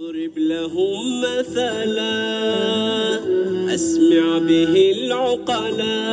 واضرب لهم مثلا أسمع به العقلا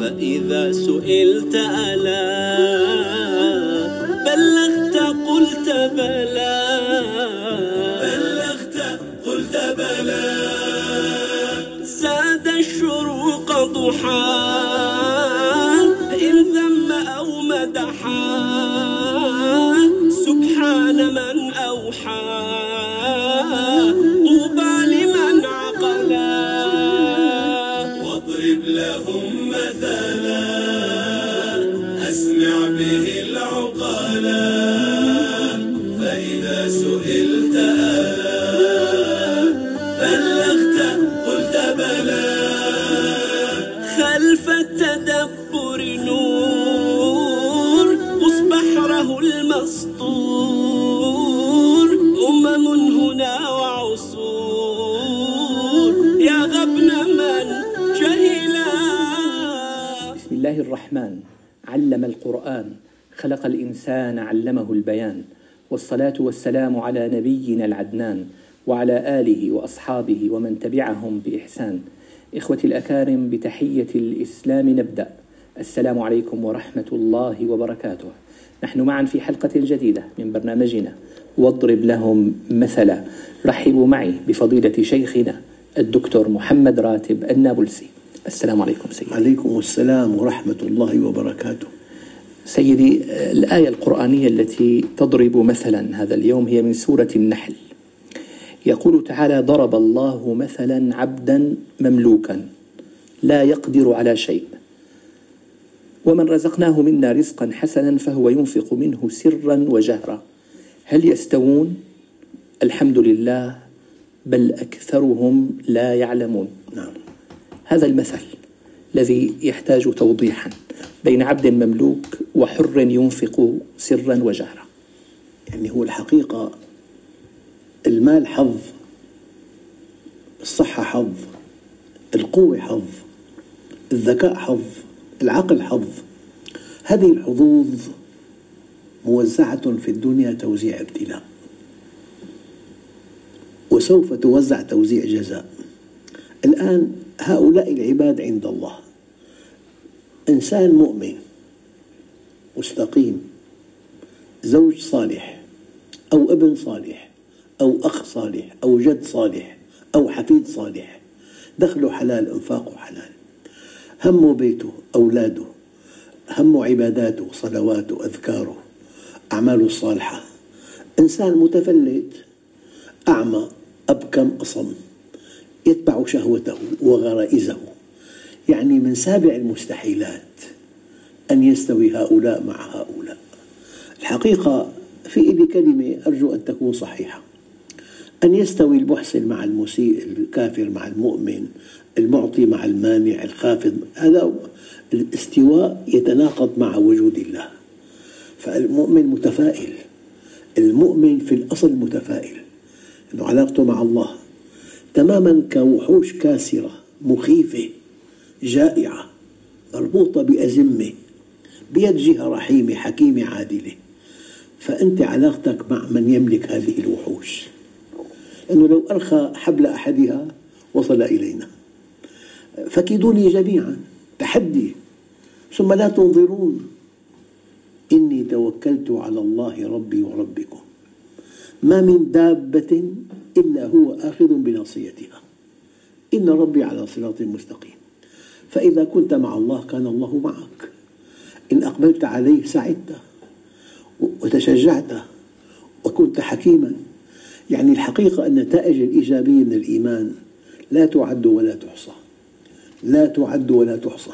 فإذا سئلت ألا بلغت قلت بلى زاد الشروق ضحى إن ذم أو مدحا سبحان من أوحى طوبى لمن عقلا واضرب لهم مثلا أسمع به العقلا فإذا سئلت ألا بلغت قلت بلى خلف التدبر نور مصبحره المسطور هنا وعصور يا غبن من جهلا. بسم الله الرحمن، علم القرآن، خلق الإنسان، علمه البيان، والصلاة والسلام على نبينا العدنان وعلى آله وأصحابه ومن تبعهم بإحسان. إخوتي الأكارم، بتحية الإسلام نبدأ. السلام عليكم ورحمة الله وبركاته. نحن معا في حلقة جديدة من برنامجنا واضرب لهم مثلا. رحبوا معي بفضيلة شيخنا الدكتور محمد راتب النابلسي. السلام عليكم سيدي. عليكم السلام ورحمة الله وبركاته. سيدي، الآية القرآنية التي تضرب مثلا هذا اليوم هي من سورة النحل. يقول تعالى: ضرب الله مثلا عبدا مملوكا لا يقدر على شيء ومن رزقناه منا رزقا حسنا فهو ينفق منه سرا وجهرا هل يستوون؟ الحمد لله، بل أكثرهم لا يعلمون. نعم. هذا المثل الذي يحتاج توضيحا بين عبد مملوك وحر ينفق سرا وجهرا. يعني هو الحقيقة المال حظ، الصحة حظ، القوة حظ، الذكاء حظ، العقل حظ. هذه الحظوظ موزعة في الدنيا توزيع ابتلاء، وسوف توزع توزيع جزاء. الآن هؤلاء العباد عند الله، إنسان مؤمن مستقيم، زوج صالح أو ابن صالح أو أخ صالح أو جد صالح أو حفيد صالح، دخله حلال انفاقه حلال، همه بيته أولاده، همه عباداته صلواته أذكاره أعماله الصالحة. إنسان متفلت أعمى أبكم أصم، يتبع شهوته وغرائزه. يعني من سابع المستحيلات أن يستوي هؤلاء مع هؤلاء. الحقيقة في إيدي كلمة أرجو أن تكون صحيحة: أن يستوي المحسن مع المسيء، الكافر مع المؤمن، المعطي مع المانع، الخافض. هذا الاستواء يتناقض مع وجود الله. فالمؤمن متفائل، المؤمن في الأصل متفائل، إنه علاقته مع الله تماما كوحوش كاسرة مخيفة جائعة مربوطة بأزمة بيد جهة رحيمة حكيمة عادلة. فأنت علاقتك مع من يملك هذه الوحوش، أنه لو أرخى حبل أحدها وصل إلينا. فكيدوني جميعا، تحدي، ثم لا تنظرون، إني توكلت على الله ربي وربكم، ما من دابة إلا هو آخذ بناصيتها، إن ربي على صراط مستقيم. فإذا كنت مع الله كان الله معك، إن أقبلت عليه سعدت وتشجعت وكنت حكيما. يعني الحقيقة النتائج الإيجابية من الإيمان لا تعد ولا تحصى، لا تعد ولا تحصى،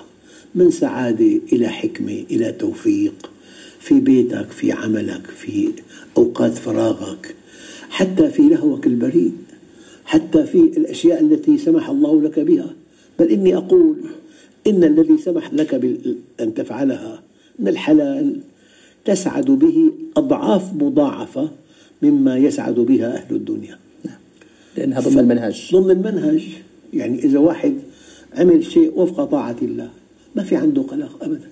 من سعادة إلى حكمة إلى توفيق في بيتك، في عملك، في أوقات فراغك، حتى في لهوك البريء، حتى في الأشياء التي سمح الله لك بها. بل إني أقول إن الذي سمح لك أن تفعلها من الحلال تسعد به أضعاف مضاعفة مما يسعد بها أهل الدنيا، لأنها ضمن المنهج، ضمن المنهج. يعني إذا واحد عمل شيء وفق طاعة الله ما في عنده قلق أبدا،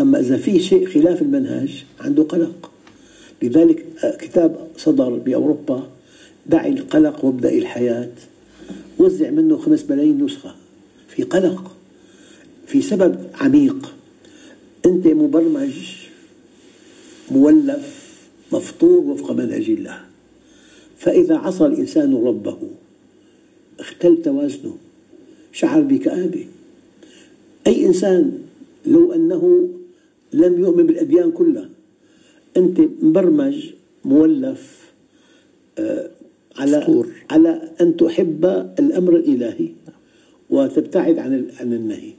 أما إذا في شيء خلاف المنهج عنده قلق. لذلك كتاب صدر بأوروبا دعي القلق وابدأي الحياة، وزع منه 5 ملايين نسخة. في قلق، في سبب عميق. أنت مبرمج مولف مفطور وفق منهج الله، فإذا عصى الإنسان ربه اختل توازنه، شعر بكآبة. أي إنسان لو أنه لم يؤمن بالأديان كلها، أنت مبرمج مولف على أن تحب الأمر الإلهي وتبتعد عن النهي.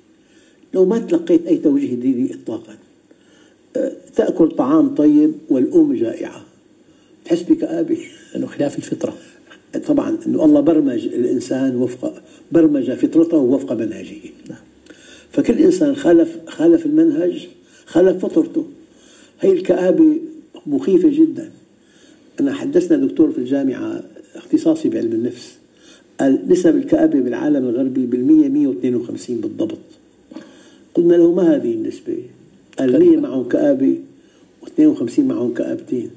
لو ما تلقيت أي توجيه ديني إطلاقا، تأكل طعام طيب والأم جائعة، تحس بكآبة، لأنه خلاف الفطرة. طبعا أنه الله برمج الإنسان برمج فطرته وفق منهجه، فكل إنسان خالف المنهج خالف فطرته. هي الكآبة مخيفة جدا. أنا حدثنا دكتور في الجامعة اختصاصي بعلم النفس، قال نسب الكآبة بالعالم الغربي 152% بالضبط. قلنا له ما هذه النسبة؟ قال 100 معهم كآبة و52 معهم كآبتين.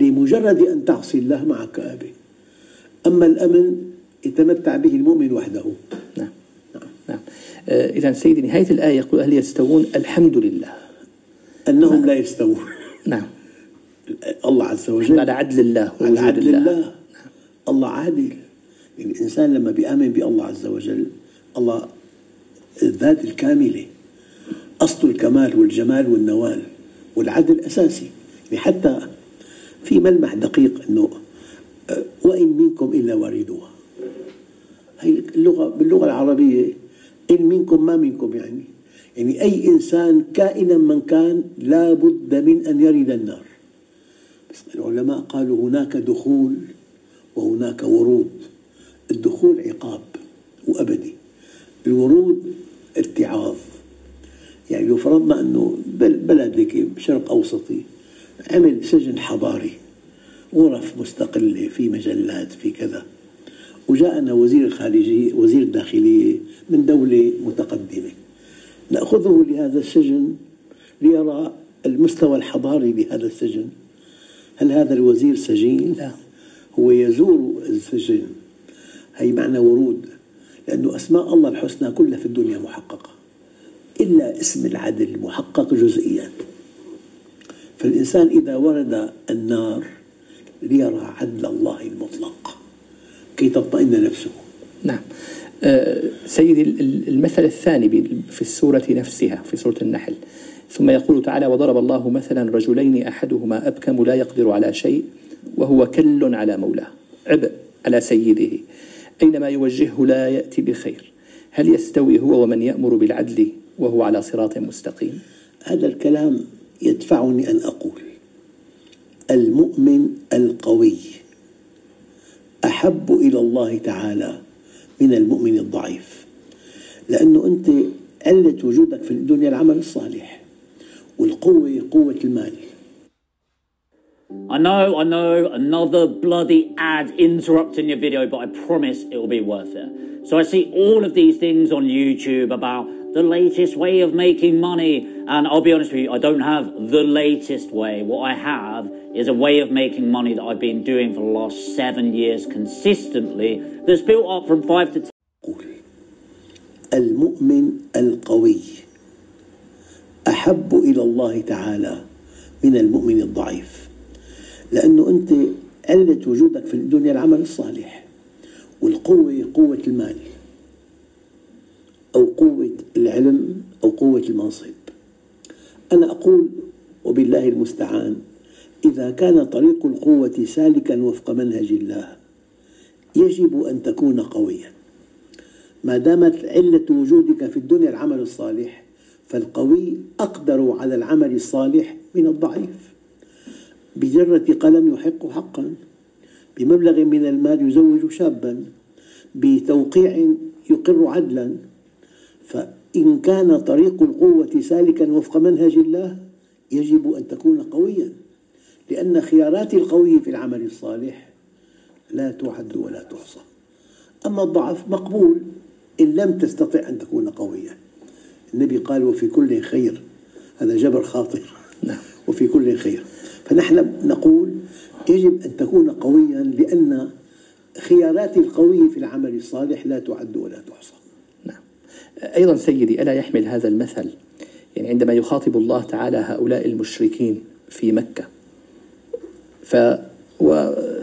لمجرد أن تعصي الله معك كآبة. أما الأمن يتمتع به المؤمن وحده. نعم نعم نعم. إذا سيدي نهاية الآية يقول أهل يستوون، الحمد لله أنهم لا يستوون. نعم. الله عز وجل على عدل الله، على عدل الله. نعم. الله عادل. يعني الإنسان لما بيؤمن بالله عز وجل، الله الذات الكاملة، أصل الكمال والجمال والنوال، والعدل أساسي. حتى في ملمح دقيق أنه وإن منكم إلا واردوها. هي اللغة باللغة العربية، إن منكم ما منكم، يعني أي إنسان كائنا من كان لا بد من أن يرد النار. بس العلماء قالوا هناك دخول وهناك ورود. الدخول عقاب وأبدي، الورود اتعاظ. يعني لو فرضنا أنه بلد هيك شرق أوسطي عمل سجن حضاري، غرف مستقلة، في مجلات، في كذا، وجاءنا وزير الداخلية من دولة متقدمة، نأخذه لهذا السجن ليرى المستوى الحضاري لهذا السجن. هل هذا الوزير سجين؟ لا، هو يزور السجن. هي معنى ورود، لأنه أسماء الله الحسنى كلها في الدنيا محققة إلا اسم العدل محقق جزئيا. فالإنسان إذا ورد النار ليرى عدل الله المطلق كي تطمئن نفسه. نعم. سيدي المثل الثاني في السورة نفسها، في سورة النحل، ثم يقول تعالى وضرب الله مثلا رجلين أحدهما أبكم لا يقدر على شيء وهو كل على مولاه، عبء على سيده، أينما يوجهه لا يأتي بخير، هل يستوي هو ومن يأمر بالعدل وهو على صراط مستقيم؟ هذا الكلام يدفعني أن أقول المؤمن القوي أحب إلى الله تعالى من المؤمن الضعيف، لأنه أنت علة وجودك في الدنيا العمل الصالح، والقوة قوة المال. I know, another bloody ad interrupting your video, but I promise it will be worth it. So I see all of these things on YouTube about the latest way of making money, and I'll be honest with you, I don't have the latest way. What I have is a way of making money that I've been doing for the last 7 years consistently, that's built up from 5 to 10. المؤمن القوي أحب إلى الله تعالى من المؤمن الضعيف، لأنه أنت علة وجودك في الدنيا العمل الصالح، والقوة قوة المال أو قوة العلم أو قوة المنصب. أنا أقول وبالله المستعان، إذا كان طريق القوة سالكا وفق منهج الله يجب أن تكون قويا. ما دامت علة وجودك في الدنيا العمل الصالح، فالقوي أقدر على العمل الصالح من الضعيف. بجرة قلم يحق حقا، بمبلغ من المال يزوج شابا، بتوقيع يقر عدلا. فإن كان طريق القوة سالكا وفق منهج الله يجب أن تكون قويا، لأن خيارات القوي في العمل الصالح لا تعد ولا تحصى. أما الضعف مقبول إن لم تستطع أن تكون قويا. النبي قال وفي كل خير، هذا جبر خاطر. وفي كل خير. فنحن نقول يجب أن تكون قويا، لأن خيارات القوي في العمل الصالح لا تعد ولا تحصى. نعم. أيضا سيدي، ألا يحمل هذا المثل يعني عندما يخاطب الله تعالى هؤلاء المشركين في مكة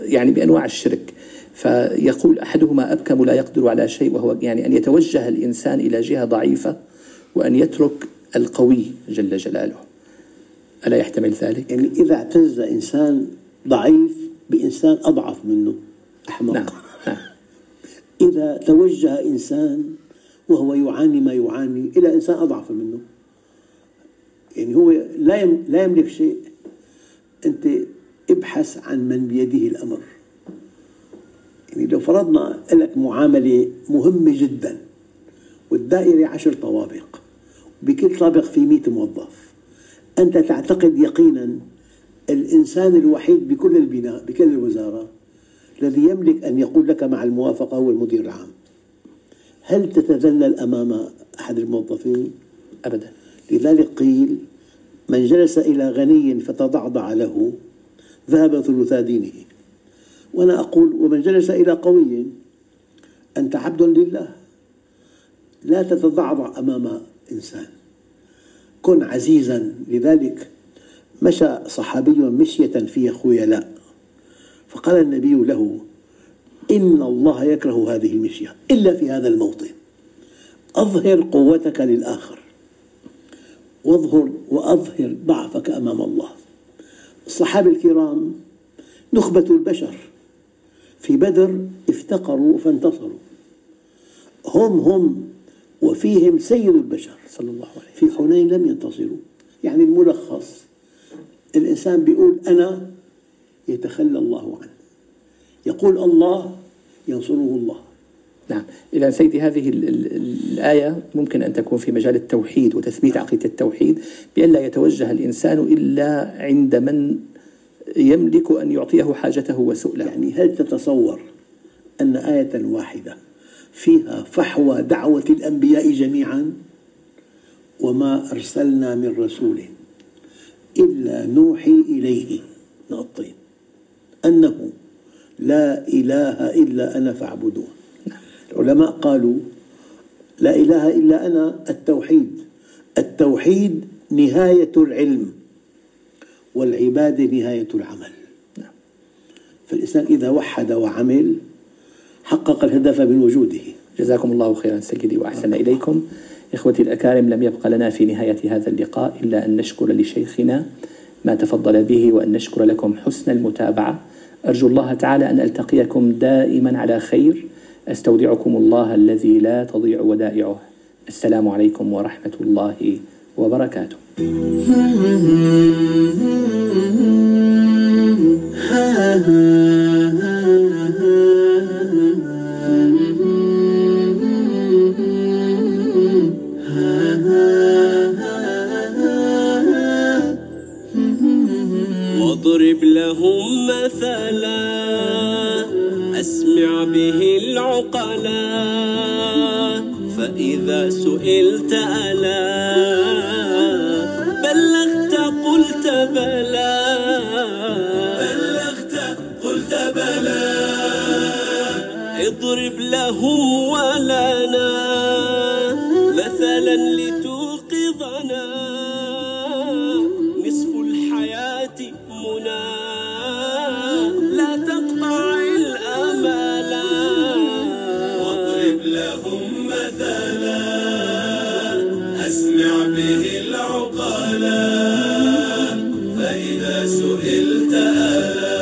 يعني بأنواع الشرك، فيقول أحدهما أبكم لا يقدر على شيء، وهو يعني أن يتوجه الإنسان إلى جهة ضعيفة وأن يترك القوي جل جلاله، ألا يحتمل ذلك؟ يعني إذا اعتز إنسان ضعيف بإنسان أضعف منه، أحمق. نعم. نعم. إذا توجه إنسان وهو يعاني ما يعاني إلى إنسان أضعف منه، يعني هو لا يملك شيء. أنت ابحث عن من بيده الأمر. يعني لو فرضنا لك معاملة مهمة جدا والدائرة 10 طوابق، بكل طابق في 100 موظف، أنت تعتقد يقينا الإنسان الوحيد بكل البناء بكل الوزارة الذي يملك أن يقول لك مع الموافقة هو المدير العام، هل تتذلل أمام أحد الموظفين؟ أبدا. لذلك قيل من جلس إلى غني فتضعضع له ذهب ثلثا دينه. وأنا أقول ومن جلس إلى قوي، أنت عبد لله، لا تتضعضع أمام إنسان، كن عزيزا. لذلك مشى صحابي مشية فيها خيلاء، فقال النبي له إن الله يكره هذه المشية إلا في هذا الموطن، أظهر قوتك للآخر وأظهر ضعفك أمام الله. الصحابة الكرام نخبة البشر، في بدر افتقروا فانتصروا، هم وفيهم سيد البشر صلى الله عليه وسلم. في حنين لم ينتصروا. يعني الملخص الإنسان بيقول أنا يتخلى الله عنه، يقول الله ينصره الله. نعم. إذا سيدي هذه الآية ممكن أن تكون في مجال التوحيد وتثبيت عقيدة التوحيد، بأن لا يتوجه الإنسان إلا عند من يملك أن يعطيه حاجته وسؤله. يعني هل تتصور أن آية واحدة فيها فحوى دعوة الأنبياء جميعا وما أرسلنا من رسول إلا نوحي إليه نقطين أنه لا إله إلا أنا فاعبدوه. العلماء قالوا لا إله إلا أنا التوحيد، التوحيد نهاية العلم والعبادة نهاية العمل. فالإنسان إذا وحد وعمل حقق الهدف من وجوده. جزاكم الله خيرا سيدي وأحسن إليكم. إخوتي الأكارم، لم يبق لنا في نهاية هذا اللقاء إلا أن نشكر لشيخنا ما تفضل به وأن نشكر لكم حسن المتابعة. أرجو الله تعالى أن ألتقيكم دائما على خير. أستودعكم الله الذي لا تضيع ودائعه. السلام عليكم ورحمة الله وبركاته. واضرب لهم مثلا أسمع به العقلاء، فإذا سئلت ألا بلغت قلت بلى، بلغت قلت بلى. اضرب له ولنا مثلا لتوقظنا، نصف الحياة منا لا تقطع الأملا. واضرب لهم مثلا أسمع به العقلا، فإذا سئلت ألا